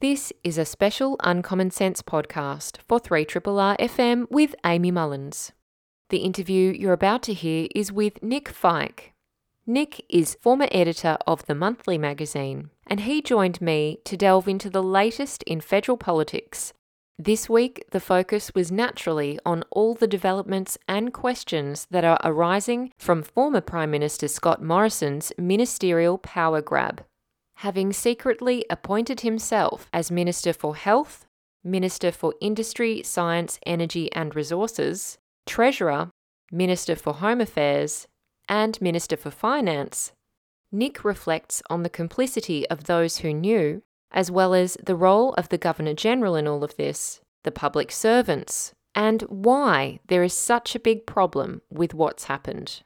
This is a special Uncommon Sense podcast for 3RRR FM with Amy Mullins. The interview you're about to hear is with Nick Feik. Nick is former editor of The Monthly magazine, and he joined me to delve into the latest in federal politics. This week, the focus was naturally on all the developments and questions that are arising from former Prime Minister Scott Morrison's ministerial power grab, having secretly appointed himself as Minister for Health, Minister for Industry, Science, Energy and Resources, Treasurer, Minister for Home Affairs, and Minister for Finance. Nick reflects on the complicity of those who knew, as well as the role of the Governor-General in all of this, the public servants, and why there is such a big problem with what's happened.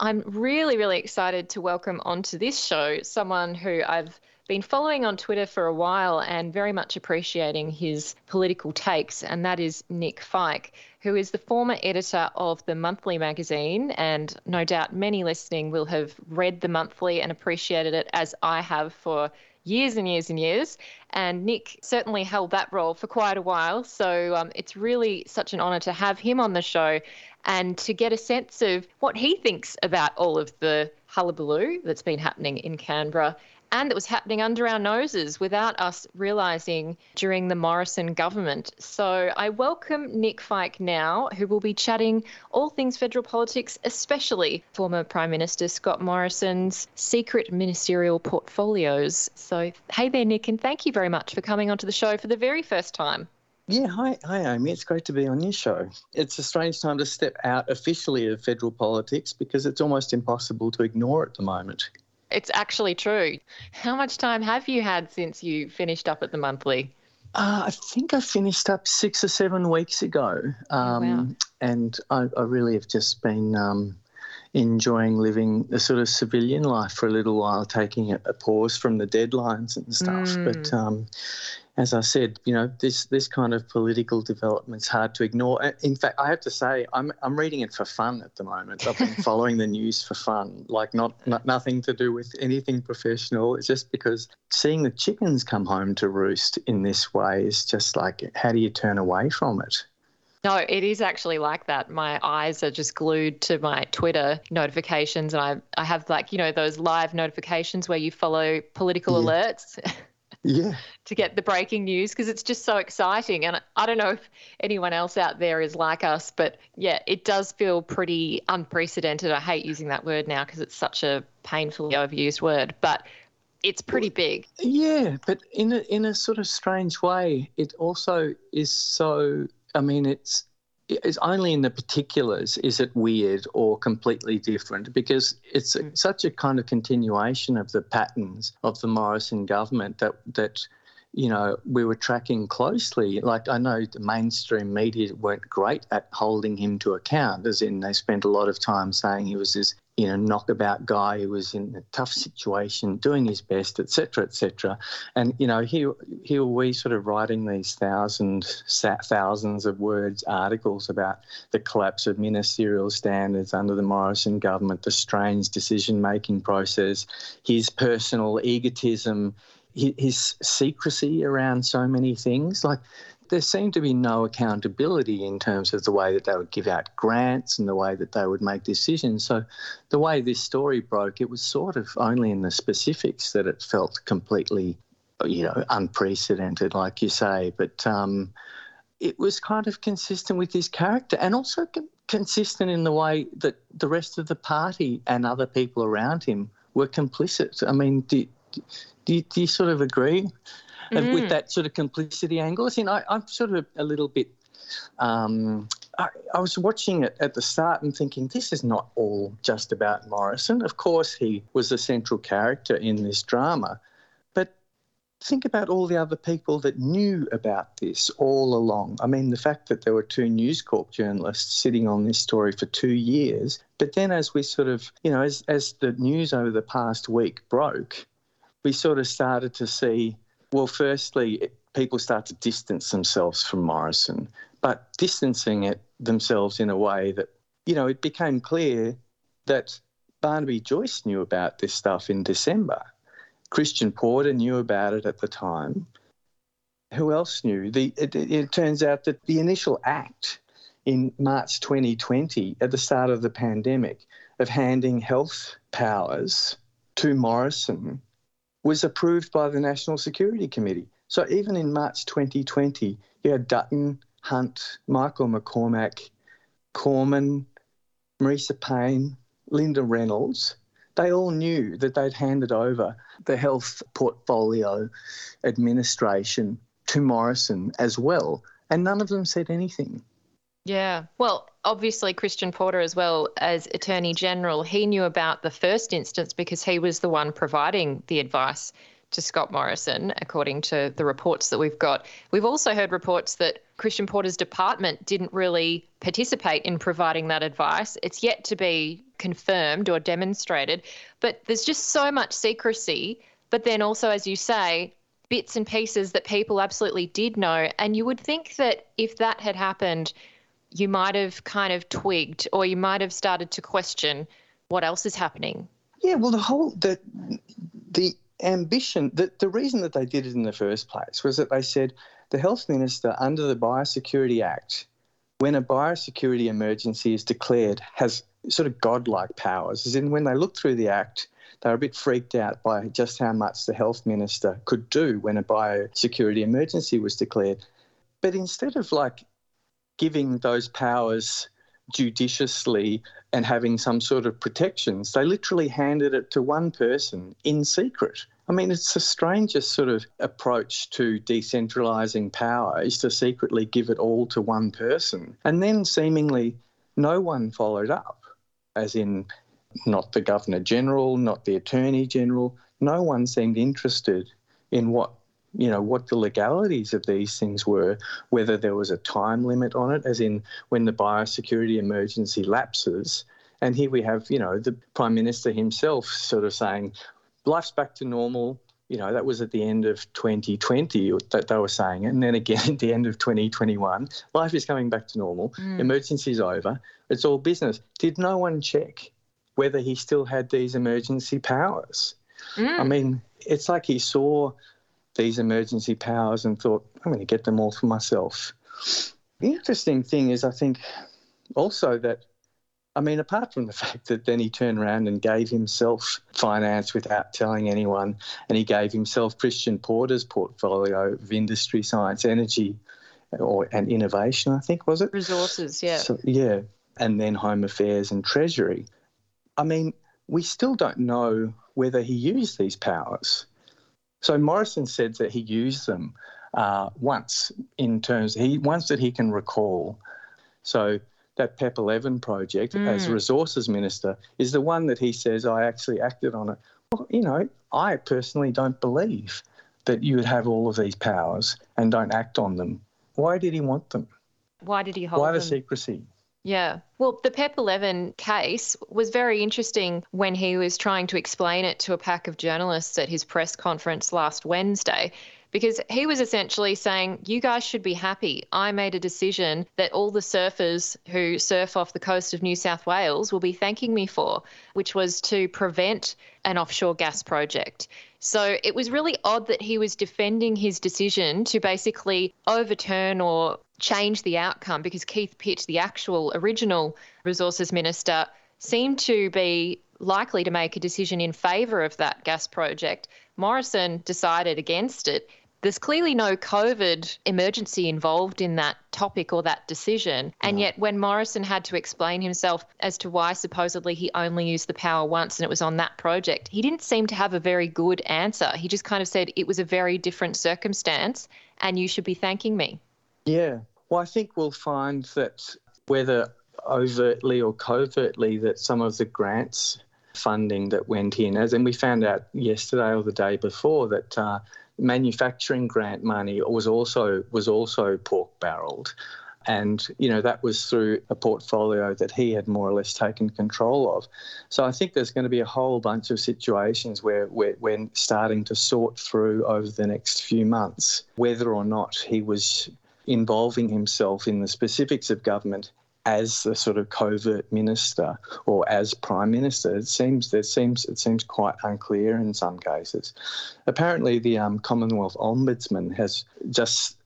I'm really, excited to welcome onto this show someone who I've been following on Twitter for a while and very much appreciating his political takes, and that is Nick Feik, who is the former editor of The Monthly magazine, and no doubt many listening will have read The Monthly and appreciated it as I have for years and years and years, and Nick certainly held that role for quite a while, so it's really such an honour to have him on the show and to get a sense of what he thinks about all of the hullabaloo that's been happening in Canberra and that was happening under our noses without us realising during the Morrison government. So I welcome Nick Feik now, who will be chatting all things federal politics, especially former Prime Minister Scott Morrison's secret ministerial portfolios. So hey there, Nick, and thank you very much for coming onto the show for the very first time. Yeah, hi Amy, it's great to be on your show. It's a strange time to step out officially of federal politics because it's almost impossible to ignore at the moment. It's actually true. How much time have you had since you finished up at The Monthly? I think I finished up 6 or 7 weeks ago. Wow. And I really have just been enjoying living a sort of civilian life for a little while, taking a pause from the deadlines and stuff. But as I said, you know, this kind of political development's hard to ignore. In fact, I have to say, I'm reading it for fun at the moment. I've been following the news for fun, like nothing to do with anything professional. It's just because seeing the chickens come home to roost in this way is just like, how do you turn away from it? No, it is actually like that. My eyes are just glued to my Twitter notifications, and I have, like, you know, those live notifications where you follow political alerts. Yeah. To get the breaking news, because it's just so exciting. And I don't know if anyone else out there is like us, but yeah, it does feel pretty unprecedented. I hate using that word now because it's such a painfully overused word, but it's pretty big. Yeah, but in a sort of strange way, it also is so, I mean, it's only in the particulars is it weird or completely different, because it's such a kind of continuation of the patterns of the Morrison government that you know, we were tracking closely. Like, I know the mainstream media weren't great at holding him to account, as in they spent a lot of time saying he was this, you know, knockabout guy who was in a tough situation, doing his best, et cetera, et cetera. And, you know, here we sort of writing these thousands of words articles about the collapse of ministerial standards under the Morrison government, the strange decision-making process, his personal egotism, his secrecy around so many things. Like, there seemed to be no accountability in terms of the way that they would give out grants and the way that they would make decisions. So the way this story broke, it was sort of only in the specifics that it felt completely, you know, unprecedented, like you say. But it was kind of consistent with his character, and also consistent in the way that the rest of the party and other people around him were complicit. I mean, do you sort of agree with that sort of complicity angle? You know, I'm sort of a little bit I was watching it at the start and thinking, this is not all just about Morrison. Of course, he was a central character in this drama. But think about all the other people that knew about this all along. I mean, the fact that there were two News Corp journalists sitting on this story for 2 years. But then as we sort of, you know, as the news over the past week broke, we sort of started to see, well, firstly, people start to distance themselves from Morrison, but distancing it themselves in a way that, you know, it became clear that Barnaby Joyce knew about this stuff in December. Christian Porter knew about it at the time. who else knew? It turns out that the initial act in March 2020, at the start of the pandemic, of handing health powers to Morrison was approved by the National Security Committee. So even in March 2020, you had Dutton, Hunt, Michael McCormack, Corman, Marise Payne, Linda Reynolds. They all knew that they'd handed over the health portfolio administration to Morrison as well, and none of them said anything. Yeah. Well, obviously Christian Porter as well as Attorney General, he knew about the first instance because he was the one providing the advice to Scott Morrison, according to the reports that we've got. We've also heard reports that Christian Porter's department didn't really participate in providing that advice. It's yet to be confirmed or demonstrated, but there's just so much secrecy. But then also, as you say, bits and pieces that people absolutely did know. And you would think that if that had happened, you might have kind of twigged, or you might have started to question what else is happening. Yeah, well, the ambition, the reason that they did it in the first place was that they said the health minister under the Biosecurity Act, when a biosecurity emergency is declared, has sort of godlike powers. As in, when they looked through the Act, they were a bit freaked out by just how much the health minister could do when a biosecurity emergency was declared. But instead of like giving those powers judiciously and having some sort of protections, they literally handed it to one person in secret. I mean, it's the strangest sort of approach to decentralising power, is to secretly give it all to one person. And then seemingly no one followed up, as in not the Governor-General, not the Attorney-General. No one seemed interested in what the legalities of these things were, whether there was a time limit on it, as in when the biosecurity emergency lapses. And here we have, the Prime Minister himself sort of saying, life's back to normal. That was at the end of 2020 that they were saying it. And then again at the end of 2021, life is coming back to normal. Emergency's over. It's all business. Did no one check whether he still had these emergency powers? I mean, it's like he saw these emergency powers and thought, I'm going to get them all for myself. The interesting thing is, I think, also that, I mean, apart from the fact that then he turned around and gave himself finance without telling anyone, and he gave himself Christian Porter's portfolio of industry, science, energy and innovation, I think, was it? Resources, yeah. So, yeah, and then Home Affairs and Treasury. I mean, we still don't know whether he used these powers. So Morrison said that he used them once that he can recall. So that PEP-11 project as Resources Minister is the one that he says, I actually acted on it. Well, I personally don't believe that you would have all of these powers and don't act on them. Why did he want them? Why did he hold them? Why the secrecy? Yeah. Well, the PEP-11 case was very interesting when he was trying to explain it to a pack of journalists at his press conference last Wednesday, because he was essentially saying, you guys should be happy. I made a decision that all the surfers who surf off the coast of New South Wales will be thanking me for, which was to prevent an offshore gas project. So it was really odd that he was defending his decision to basically overturn or change the outcome, because Keith Pitt, the actual original Resources Minister, seemed to be likely to make a decision in favour of that gas project. Morrison decided against it. There's clearly no COVID emergency involved in that topic or that decision. And yet when Morrison had to explain himself as to why supposedly he only used the power once and it was on that project, he didn't seem to have a very good answer. He just kind of said it was a very different circumstance and you should be thanking me. Yeah. Well, I think we'll find that whether overtly or covertly, that some of the grants funding that went in, as and we found out yesterday or the day before that manufacturing grant money was also pork-barreled. And, that was through a portfolio that he had more or less taken control of. So I think there's going to be a whole bunch of situations where we're starting to sort through over the next few months whether or not he was involving himself in the specifics of government as the sort of covert minister or as prime minister. It seems quite unclear in some cases. Apparently, the Commonwealth Ombudsman has just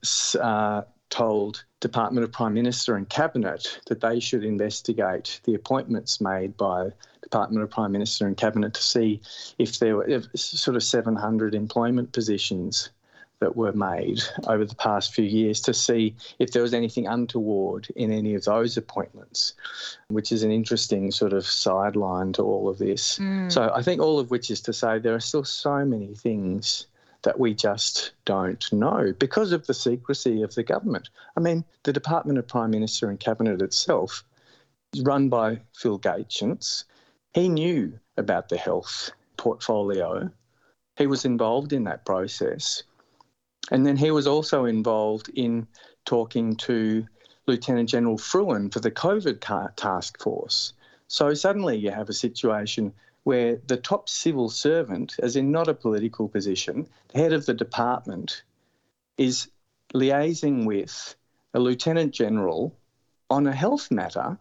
told Department of Prime Minister and Cabinet that they should investigate the appointments made by Department of Prime Minister and Cabinet to see if there were sort of 700 employment positions that were made over the past few years, to see if there was anything untoward in any of those appointments, which is an interesting sort of sideline to all of this. So I think all of which is to say there are still so many things that we just don't know because of the secrecy of the government. I mean, the Department of Prime Minister and Cabinet itself is run by Phil Gaetjens. He knew about the health portfolio. He was involved in that process. And then he was also involved in talking to Lieutenant General Frewen for the COVID task force. So suddenly you have a situation where the top civil servant, as in not a political position, the head of the department, is liaising with a lieutenant general on a health matter,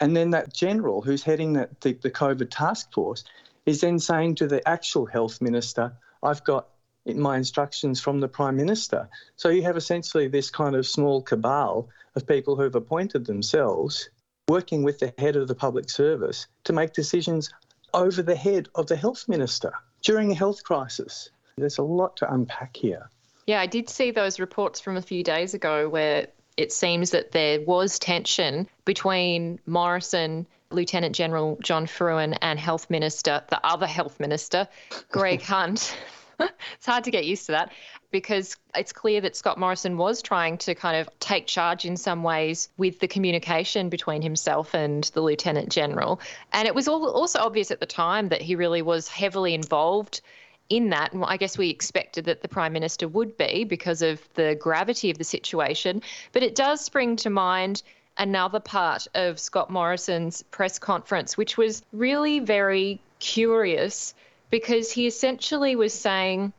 and then that general who's heading the COVID task force is then saying to the actual health minister, I've got my instructions from the Prime Minister. So you have essentially this kind of small cabal of people who've appointed themselves working with the head of the public service to make decisions over the head of the health minister during a health crisis. There's a lot to unpack here. Yeah, I did see those reports from a few days ago where it seems that there was tension between Morrison, Lieutenant General John Frewen, and Health Minister, the other Health Minister, Greg Hunt. It's hard to get used to that, because it's clear that Scott Morrison was trying to kind of take charge in some ways with the communication between himself and the Lieutenant General. And it was also obvious at the time that he really was heavily involved in that. And I guess we expected that the Prime Minister would be, because of the gravity of the situation. But it does spring to mind another part of Scott Morrison's press conference, which was really very curious, because he essentially was saying,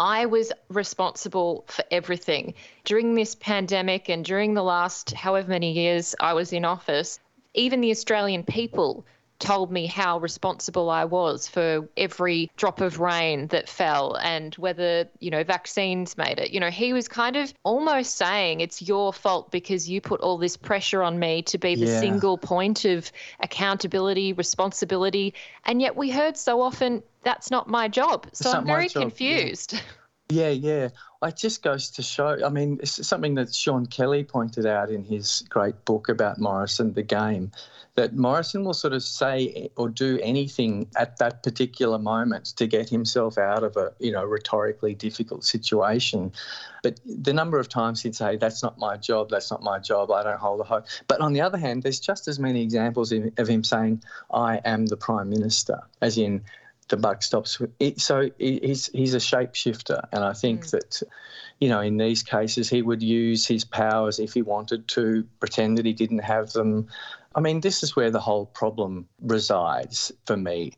I was responsible for everything. During this pandemic and during the last however many years I was in office, even the Australian people told me how responsible I was for every drop of rain that fell and whether, vaccines made it. He was kind of almost saying it's your fault because you put all this pressure on me to be the single point of accountability, responsibility. And yet we heard so often that's not my job. So I'm very confused. Yeah. It just goes to show, it's something that Sean Kelly pointed out in his great book about Morrison, The Game, that Morrison will sort of say or do anything at that particular moment to get himself out of a, rhetorically difficult situation. But the number of times he'd say, that's not my job, I don't hold a hope. But on the other hand, there's just as many examples of him saying, I am the Prime Minister, as in, the buck stops. So he's a shapeshifter, and I think that, in these cases he would use his powers if he wanted to, pretend that he didn't have them. This is where the whole problem resides for me,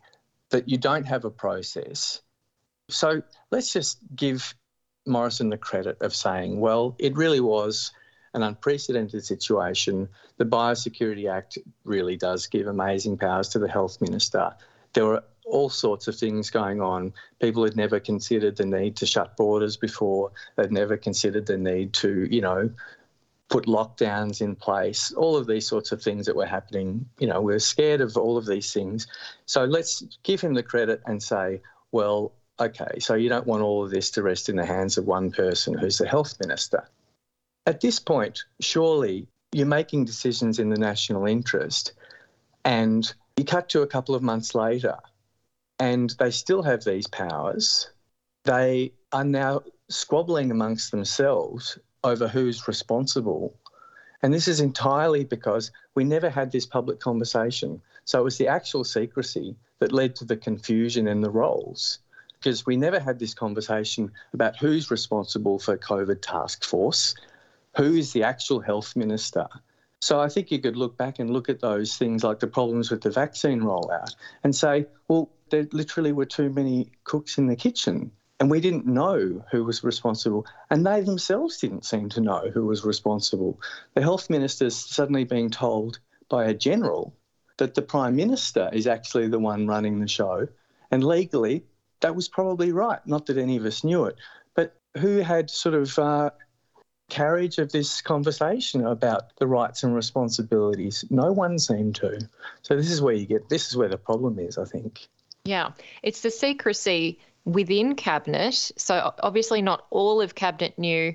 that you don't have a process. So let's just give Morrison the credit of saying, well, it really was an unprecedented situation. The Biosecurity Act really does give amazing powers to the health minister. There were all sorts of things going on. People had never considered the need to shut borders before. They'd never considered the need to, put lockdowns in place. All of these sorts of things that were happening, we're scared of all of these things. So let's give him the credit and say, well, okay, so you don't want all of this to rest in the hands of one person who's the health minister. At this point, surely you're making decisions in the national interest, and you cut to a couple of months later, and they still have these powers. They are now squabbling amongst themselves over who's responsible. And this is entirely because we never had this public conversation. So it was the actual secrecy that led to the confusion in the roles, because we never had this conversation about who's responsible for COVID task force, who is the actual health minister. So I think you could look back and look at those things like the problems with the vaccine rollout and say, well, there literally were too many cooks in the kitchen. And we didn't know who was responsible, and they themselves didn't seem to know who was responsible. The health minister's suddenly being told by a general that the Prime Minister is actually the one running the show, and legally that was probably right, not that any of us knew it. But who had sort of carriage of this conversation about the rights and responsibilities? No one seemed to. So this is where the problem is, I think. Yeah, it's the secrecy within Cabinet. So obviously not all of Cabinet knew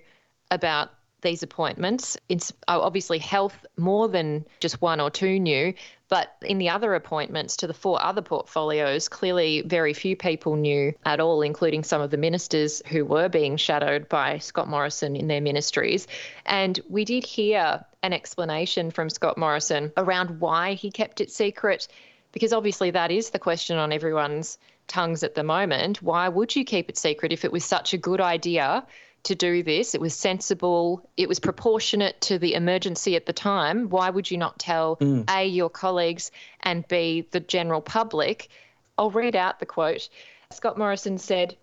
about these appointments. It's obviously health, more than just one or two knew, but in the other appointments to the four other portfolios, clearly very few people knew at all, including some of the ministers who were being shadowed by Scott Morrison in their ministries. And we did hear an explanation from Scott Morrison around why he kept it secret, because obviously that is the question on everyone's tongues at the moment. Why would you keep it secret if it was such a good idea to do this? It was sensible. It was proportionate to the emergency at the time. Why would you not tell, A, your colleagues, and B, the general public? I'll read out the quote. Scott Morrison said,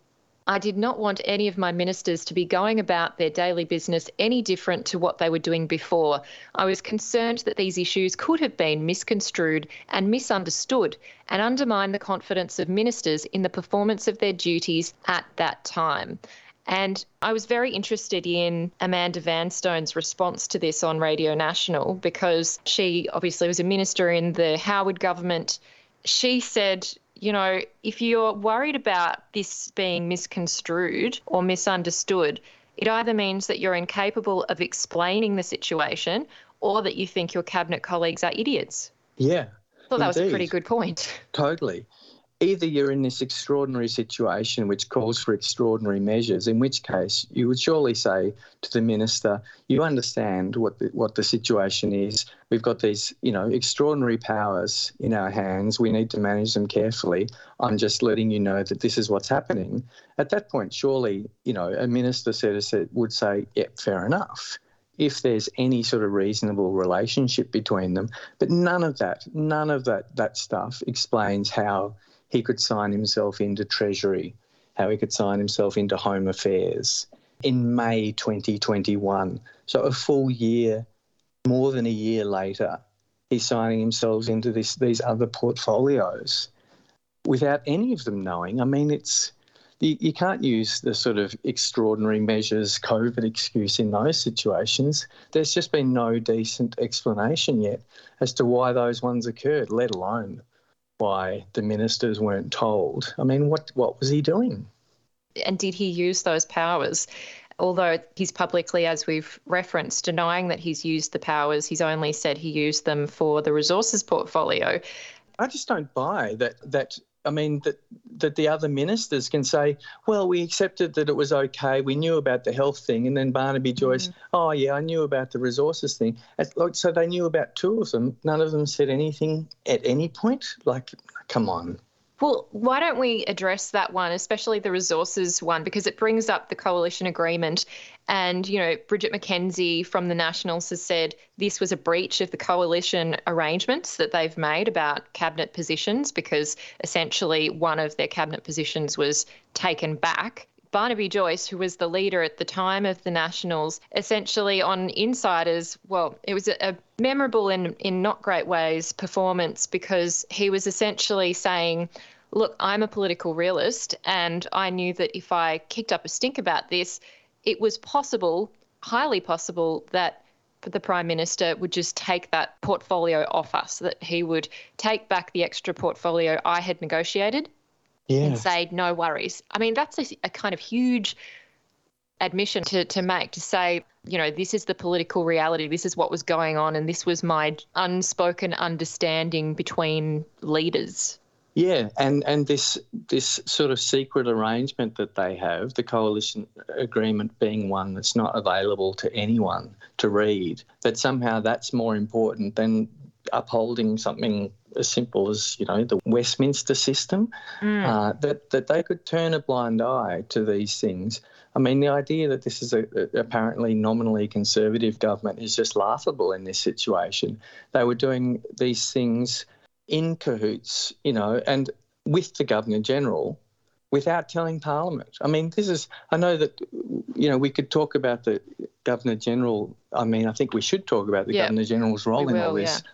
"I did not want any of my ministers to be going about their daily business any different to what they were doing before. I was concerned that these issues could have been misconstrued and misunderstood and undermine the confidence of ministers in the performance of their duties at that time." And I was very interested in Amanda Vanstone's response to this on Radio National, because she obviously was a minister in the Howard government. She said, you know, if you're worried about this being misconstrued or misunderstood, it either means that you're incapable of explaining the situation or that you think your Cabinet colleagues are idiots. Yeah. I thought that was a pretty good point. Totally. Either you're in this extraordinary situation which calls for extraordinary measures, in which case you would surely say to the minister, you understand what the situation is. We've got these, you know, extraordinary powers in our hands. We need to manage them carefully. I'm just letting you know that this is what's happening. At that point, surely, you know, a minister would say, yeah, fair enough, if there's any sort of reasonable relationship between them. But none of that stuff explains how he could sign himself into Treasury, how he could sign himself into Home Affairs in May 2021. So a full year, more than a year later, he's signing himself into these other portfolios without any of them knowing. I mean, it's... You can't use the sort of extraordinary measures COVID excuse in those situations. There's just been no decent explanation yet as to why those ones occurred, let alone why the ministers weren't told. I mean, what was he doing? And did he use those powers? Although he's publicly, as we've referenced, denying that he's used the powers, he's only said he used them for the resources portfolio. I just don't buy that. I mean, that the other ministers can say, well, we accepted that it was okay, we knew about the health thing, and then Barnaby Joyce, oh, yeah, I knew about the resources thing. So they knew about two of them. None of them said anything at any point? Like, come on. Well, why don't we address that one, especially the resources one, because it brings up the coalition agreement. And, you know, Bridget McKenzie from the Nationals has said this was a breach of the coalition arrangements that they've made about Cabinet positions, because essentially one of their Cabinet positions was taken back. Barnaby Joyce, who was the leader at the time of the Nationals, essentially on Insiders, well, it was a memorable and in not great ways performance, because he was essentially saying, look, I'm a political realist and I knew that if I kicked up a stink about this, it was possible, highly possible, that the Prime Minister would just take that portfolio off us, that he would take back the extra portfolio I had negotiated. Yeah. And say, no worries. I mean, that's a kind of huge admission to make, to say, you know, this is the political reality, this is what was going on, and this was my unspoken understanding between leaders. Yeah, and this sort of secret arrangement that they have, the coalition agreement being one that's not available to anyone to read, that somehow that's more important than upholding something as simple as, you know, the Westminster system, that they could turn a blind eye to these things. I mean, the idea that this is a apparently nominally conservative government is just laughable in this situation. They were doing these things in cahoots, you know, and with the Governor-General, without telling Parliament. I mean, this is, I know that, you know, we could talk about the Governor-General. I mean, I think we should talk about the Governor-General's role in all this. Yeah.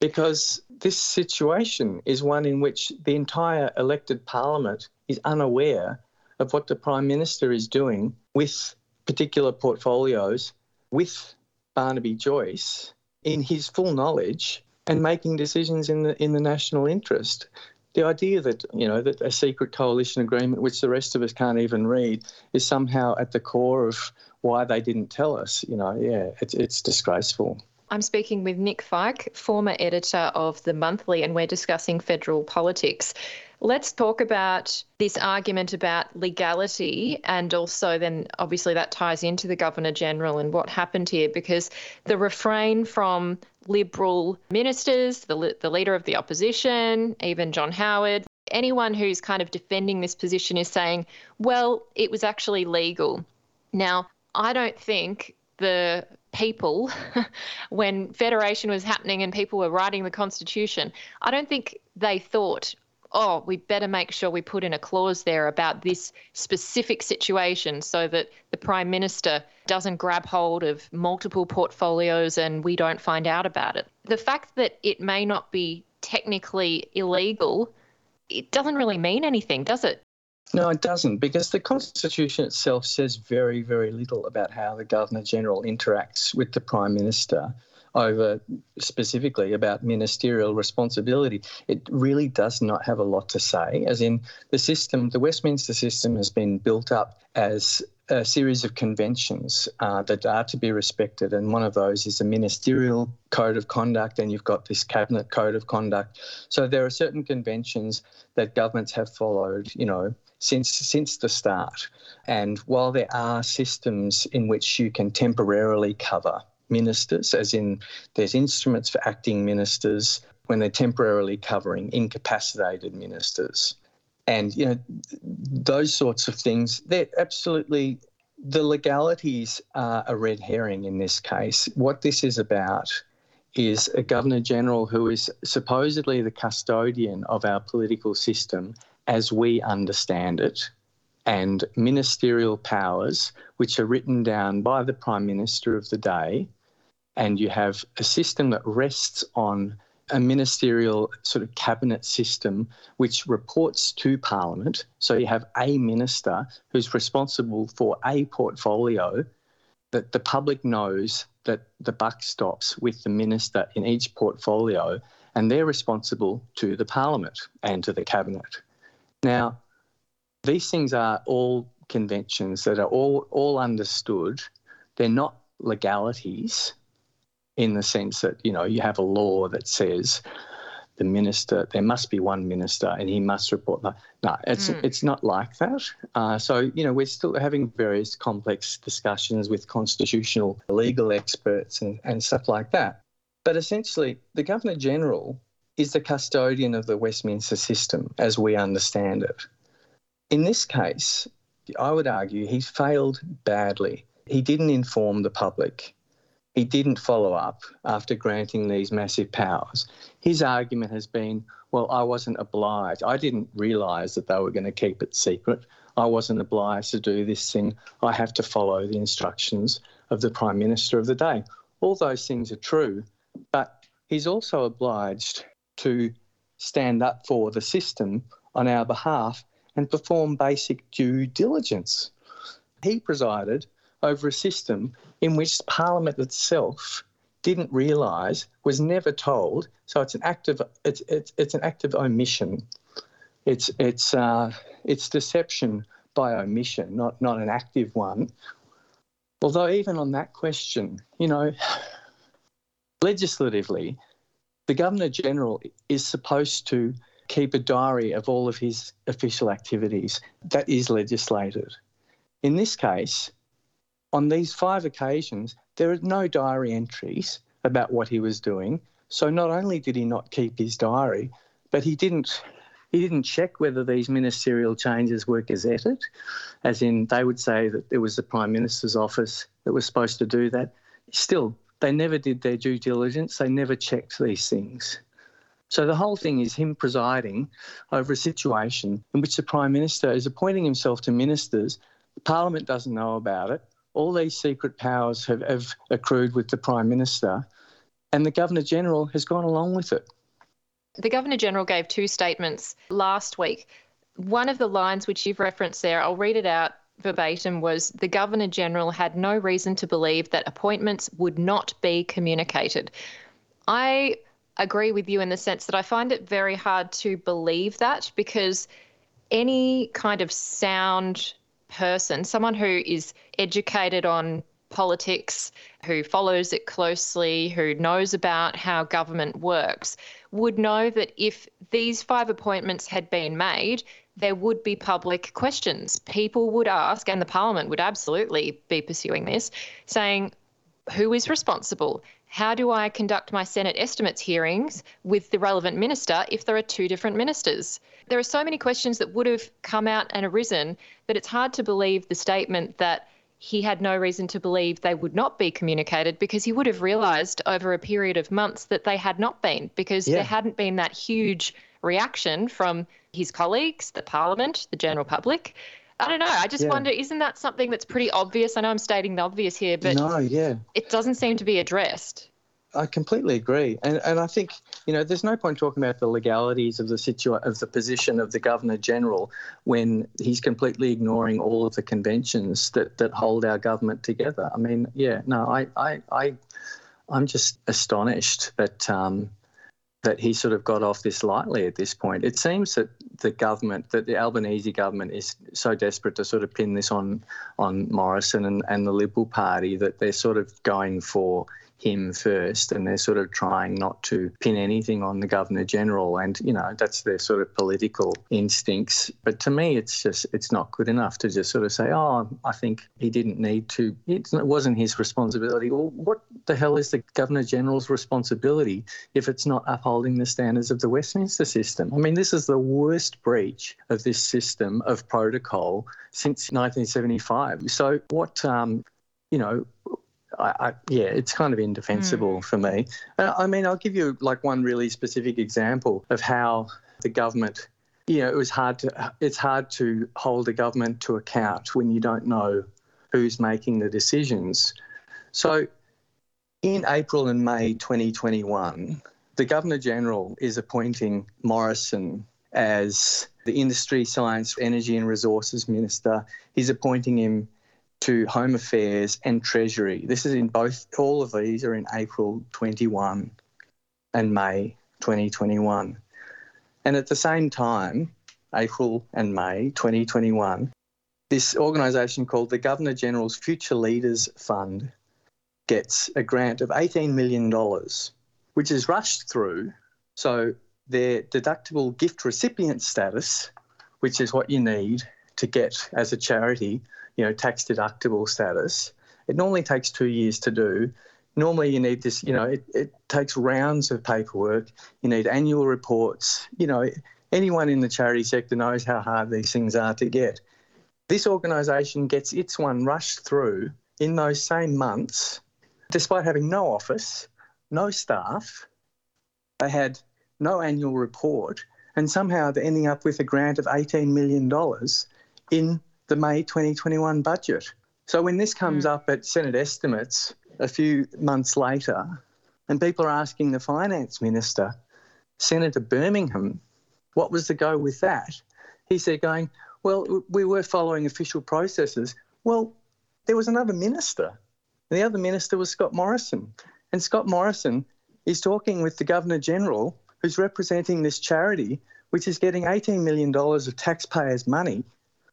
Because this situation is one in which the entire elected Parliament is unaware of what the Prime Minister is doing with particular portfolios, with Barnaby Joyce, in his full knowledge and making decisions in the national interest. The idea that, you know, that a secret coalition agreement, which the rest of us can't even read, is somehow at the core of why they didn't tell us, you know, it's disgraceful. I'm speaking with Nick Feik, former editor of The Monthly, and we're discussing federal politics. Let's talk about this argument about legality, and also then obviously that ties into the Governor-General and what happened here, because the refrain from Liberal ministers, the leader of the opposition, even John Howard, anyone who's kind of defending this position is saying, well, it was actually legal. Now, I don't think the people, when federation was happening and people were writing the Constitution, I don't think they thought, oh, we better make sure we put in a clause there about this specific situation so that the Prime Minister doesn't grab hold of multiple portfolios and we don't find out about it. The fact that it may not be technically illegal, it doesn't really mean anything, does it? No, it doesn't, because the Constitution itself says very, very little about how the Governor-General interacts with the Prime Minister over specifically about ministerial responsibility. It really does not have a lot to say, as in the system, the Westminster system has been built up as a series of conventions that are to be respected, and one of those is the ministerial code of conduct, and you've got this cabinet code of conduct. So there are certain conventions that governments have followed, you know, since the start. And while there are systems in which you can temporarily cover ministers, as in there's instruments for acting ministers when they're temporarily covering incapacitated ministers. And, you know, those sorts of things, they're absolutely, the legalities are a red herring in this case. What this is about is a Governor-General who is supposedly the custodian of our political system as we understand it, and ministerial powers, which are written down by the Prime Minister of the day. And you have a system that rests on a ministerial sort of cabinet system which reports to Parliament. So you have a minister who's responsible for a portfolio that the public knows that the buck stops with the minister in each portfolio, and they're responsible to the Parliament and to the Cabinet. Now, these things are all conventions that are all understood. They're not legalities in the sense that, you know, you have a law that says the minister, there must be one minister and he must report that. No, it's not like that. So, you know, we're still having various complex discussions with constitutional legal experts and stuff like that. But essentially, the Governor-General is the custodian of the Westminster system as we understand it. In this case, I would argue he failed badly. He didn't inform the public. He didn't follow up after granting these massive powers. His argument has been, well, I wasn't obliged. I didn't realise that they were going to keep it secret. I wasn't obliged to do this thing. I have to follow the instructions of the Prime Minister of the day. All those things are true, but he's also obliged to stand up for the system on our behalf and perform basic due diligence. He presided over a system in which Parliament itself didn't realise, was never told. So it's an act of omission. It's deception by omission, not an active one. Although even on that question, you know, legislatively, the Governor-General is supposed to keep a diary of all of his official activities. That is legislated. In this case, on these 5 occasions, there are no diary entries about what he was doing. So not only did he not keep his diary, but he didn't check whether these ministerial changes were gazetted, as in they would say that it was the Prime Minister's office that was supposed to do that. Still, they never did their due diligence. They never checked these things. So the whole thing is him presiding over a situation in which the Prime Minister is appointing himself to ministers. Parliament doesn't know about it. All these secret powers have accrued with the Prime Minister, and the Governor-General has gone along with it. The Governor-General gave two statements last week. One of the lines which you've referenced there, I'll read it out verbatim, was the Governor-General had no reason to believe that appointments would not be communicated. I agree with you in the sense that I find it very hard to believe that, because any kind of sound person, someone who is educated on politics, who follows it closely, who knows about how government works, would know that if these five appointments had been made, there would be public questions. People would ask, and the Parliament would absolutely be pursuing this, saying, who is responsible? How do I conduct my Senate estimates hearings with the relevant minister if there are two different ministers? There are so many questions that would have come out and arisen that it's hard to believe the statement that he had no reason to believe they would not be communicated, because he would have realised over a period of months that they had not been, because there hadn't been that huge reaction from his colleagues, the Parliament, the general public. I don't know. I just wonder, isn't that something that's pretty obvious? I know I'm stating the obvious here, but it doesn't seem to be addressed. I completely agree. And I think, you know, there's no point talking about the legalities of the position of the Governor-General when he's completely ignoring all of the conventions that hold our government together. I mean, I'm just astonished that he sort of got off this lightly at this point. It seems that the Albanese government is so desperate to sort of pin this on Morrison and the Liberal Party that they're sort of going for him first, and they're sort of trying not to pin anything on the Governor-General, and, you know, that's their sort of political instincts. But to me, it's not good enough to just sort of say, oh, I think he didn't need to. It wasn't his responsibility. Well, what the hell is the Governor-General's responsibility if it's not upholding the standards of the Westminster system? I mean, this is the worst breach of this system of protocol since 1975. So what, you know, it's kind of indefensible for me. I mean, I'll give you like one really specific example of how the government, you know, it's hard to hold the government to account when you don't know who's making the decisions. So in April and May 2021, the Governor-General is appointing Morrison as the Industry, Science, Energy and Resources Minister. He's appointing him to Home Affairs and Treasury. This is in both, all of these are in April 21 and May 2021. And at the same time, April and May 2021, this organisation called the Governor-General's Future Leaders Fund gets a grant of $18 million, which is rushed through. So their deductible gift recipient status, which is what you need to get as a charity, you know, tax deductible status. It normally takes 2 years to do. Normally you need this, you know, it takes rounds of paperwork. You need annual reports. You know, anyone in the charity sector knows how hard these things are to get. This organisation gets its one rushed through in those same months, despite having no office, no staff. They had no annual report, and somehow they're ending up with a grant of $18 million in the May 2021 budget. So when this comes up at Senate estimates a few months later, and people are asking the Finance Minister, Senator Birmingham, what was the go with that? He said going, well, we were following official processes. Well, there was another minister. The other minister was Scott Morrison. And Scott Morrison is talking with the Governor-General, who's representing this charity, which is getting $18 million of taxpayers' money.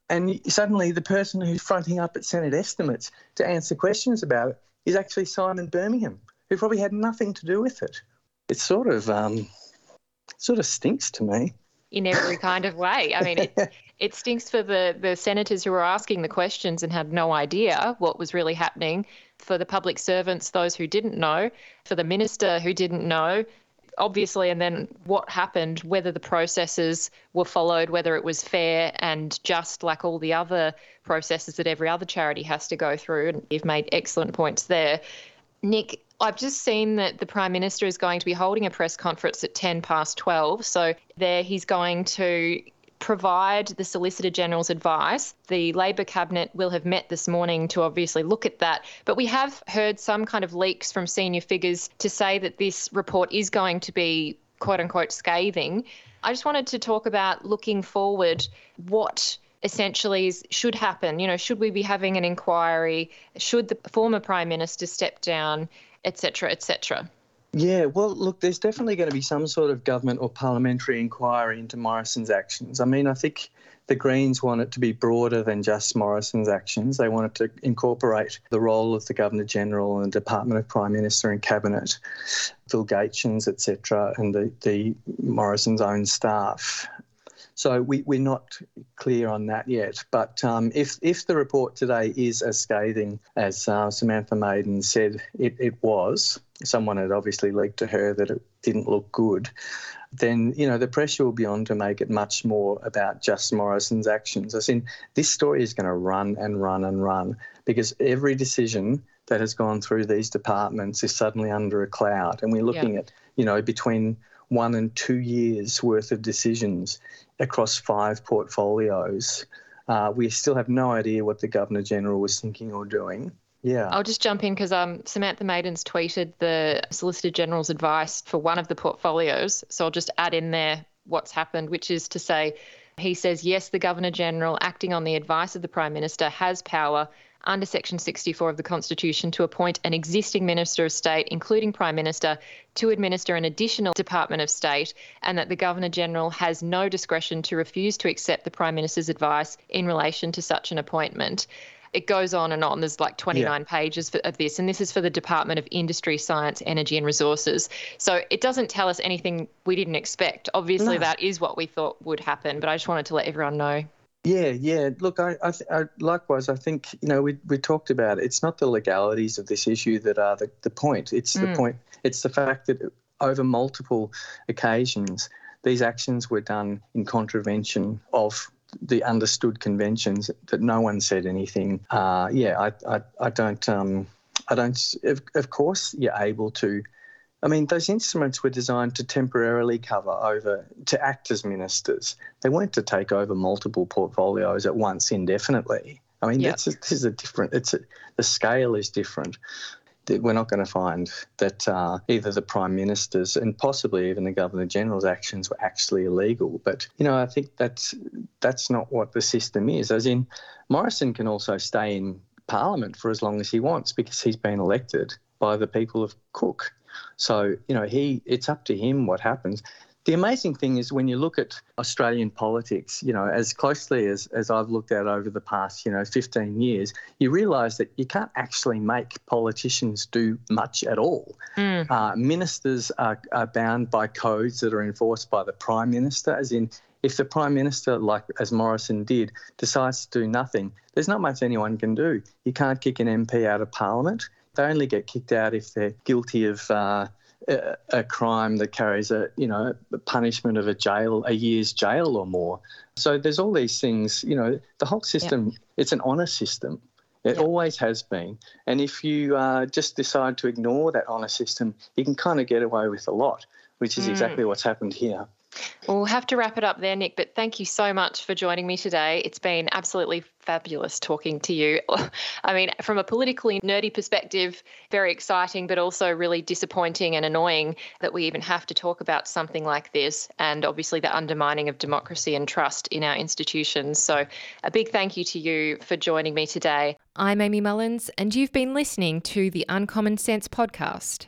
And suddenly the person who's fronting up at Senate estimates to answer questions about it is actually Simon Birmingham, who probably had nothing to do with it. It sort of stinks to me. In every kind of way. I mean, it stinks for the senators who were asking the questions and had no idea what was really happening, for the public servants, those who didn't know, for the minister who didn't know, obviously, and then what happened, whether the processes were followed, whether it was fair and just like all the other processes that every other charity has to go through. And you've made excellent points there. Nick, I've just seen that the Prime Minister is going to be holding a press conference at 10 past 12. So there he's going to provide the Solicitor General's advice. The Labor Cabinet will have met this morning to obviously look at that. But we have heard some kind of leaks from senior figures to say that this report is going to be, quote unquote, scathing. I just wanted to talk about looking forward, what essentially should happen. You know, should we be having an inquiry? Should the former Prime Minister step down, et cetera, et cetera? Yeah, well, look, there's definitely going to be some sort of government or parliamentary inquiry into Morrison's actions. I mean, I think the Greens want it to be broader than just Morrison's actions. They want it to incorporate the role of the Governor-General and the Department of Prime Minister and Cabinet, Phil Gaetjens, et cetera, and the Morrison's own staff. So we're not clear on that yet. But if the report today is as scathing as Samantha Maiden said it was, someone had obviously leaked to her that it didn't look good, then, you know, the pressure will be on to make it much more about just Morrison's actions. As in, this story is going to run and run and run, because every decision that has gone through these departments is suddenly under a cloud. And we're looking at, you know, between 1 and 2 years worth of decisions across 5 portfolios. We still have no idea what the Governor-General was thinking or doing. Yeah. I'll just jump in because Samantha Maiden's tweeted the Solicitor General's advice for one of the portfolios. So I'll just add in there what's happened, which is to say, he says, yes, the Governor-General, acting on the advice of the Prime Minister, has power under Section 64 of the Constitution to appoint an existing Minister of State, including Prime Minister, to administer an additional Department of State, and that the Governor-General has no discretion to refuse to accept the Prime Minister's advice in relation to such an appointment. It goes on and on. There's like 29 pages of this, and this is for the Department of Industry, Science, Energy and Resources. So it doesn't tell us anything we didn't expect. Obviously, that is what we thought would happen, but I just wanted to let everyone know. Yeah. Look, I likewise, I think, you know, we talked about it. It's not the legalities of this issue that are the point. It's the point. It's the fact that over multiple occasions, these actions were done in contravention of the understood conventions, that no one said anything. I don't. Of course, you're able to. I mean, those instruments were designed to temporarily cover over, to act as ministers. They weren't to take over multiple portfolios at once indefinitely. I mean, this is a different, the scale is different. We're not going to find that either the Prime Minister's and possibly even the Governor-General's actions were actually illegal. But, you know, I think that's not what the system is. As in, Morrison can also stay in Parliament for as long as he wants because he's been elected by the people of Cook. So, you know, it's up to him what happens. The amazing thing is when you look at Australian politics, you know, as closely as I've looked at over the past, you know, 15 years, you realise that you can't actually make politicians do much at all. Ministers are bound by codes that are enforced by the Prime Minister, as in, if the Prime Minister, like as Morrison did, decides to do nothing, there's not much anyone can do. You can't kick an MP out of Parliament. They only get kicked out if they're guilty of a crime that carries a punishment of a year's jail or more. So there's all these things, you know, the whole system, it's an honour system. It always has been. And if you just decide to ignore that honour system, you can kind of get away with a lot, which is exactly what's happened here. Well, we'll have to wrap it up there, Nick, but thank you so much for joining me today. It's been absolutely fabulous talking to you. I mean, from a politically nerdy perspective, very exciting, but also really disappointing and annoying that we even have to talk about something like this, and obviously the undermining of democracy and trust in our institutions. So a big thank you to you for joining me today. I'm Amy Mullins, and you've been listening to the Uncommon Sense podcast.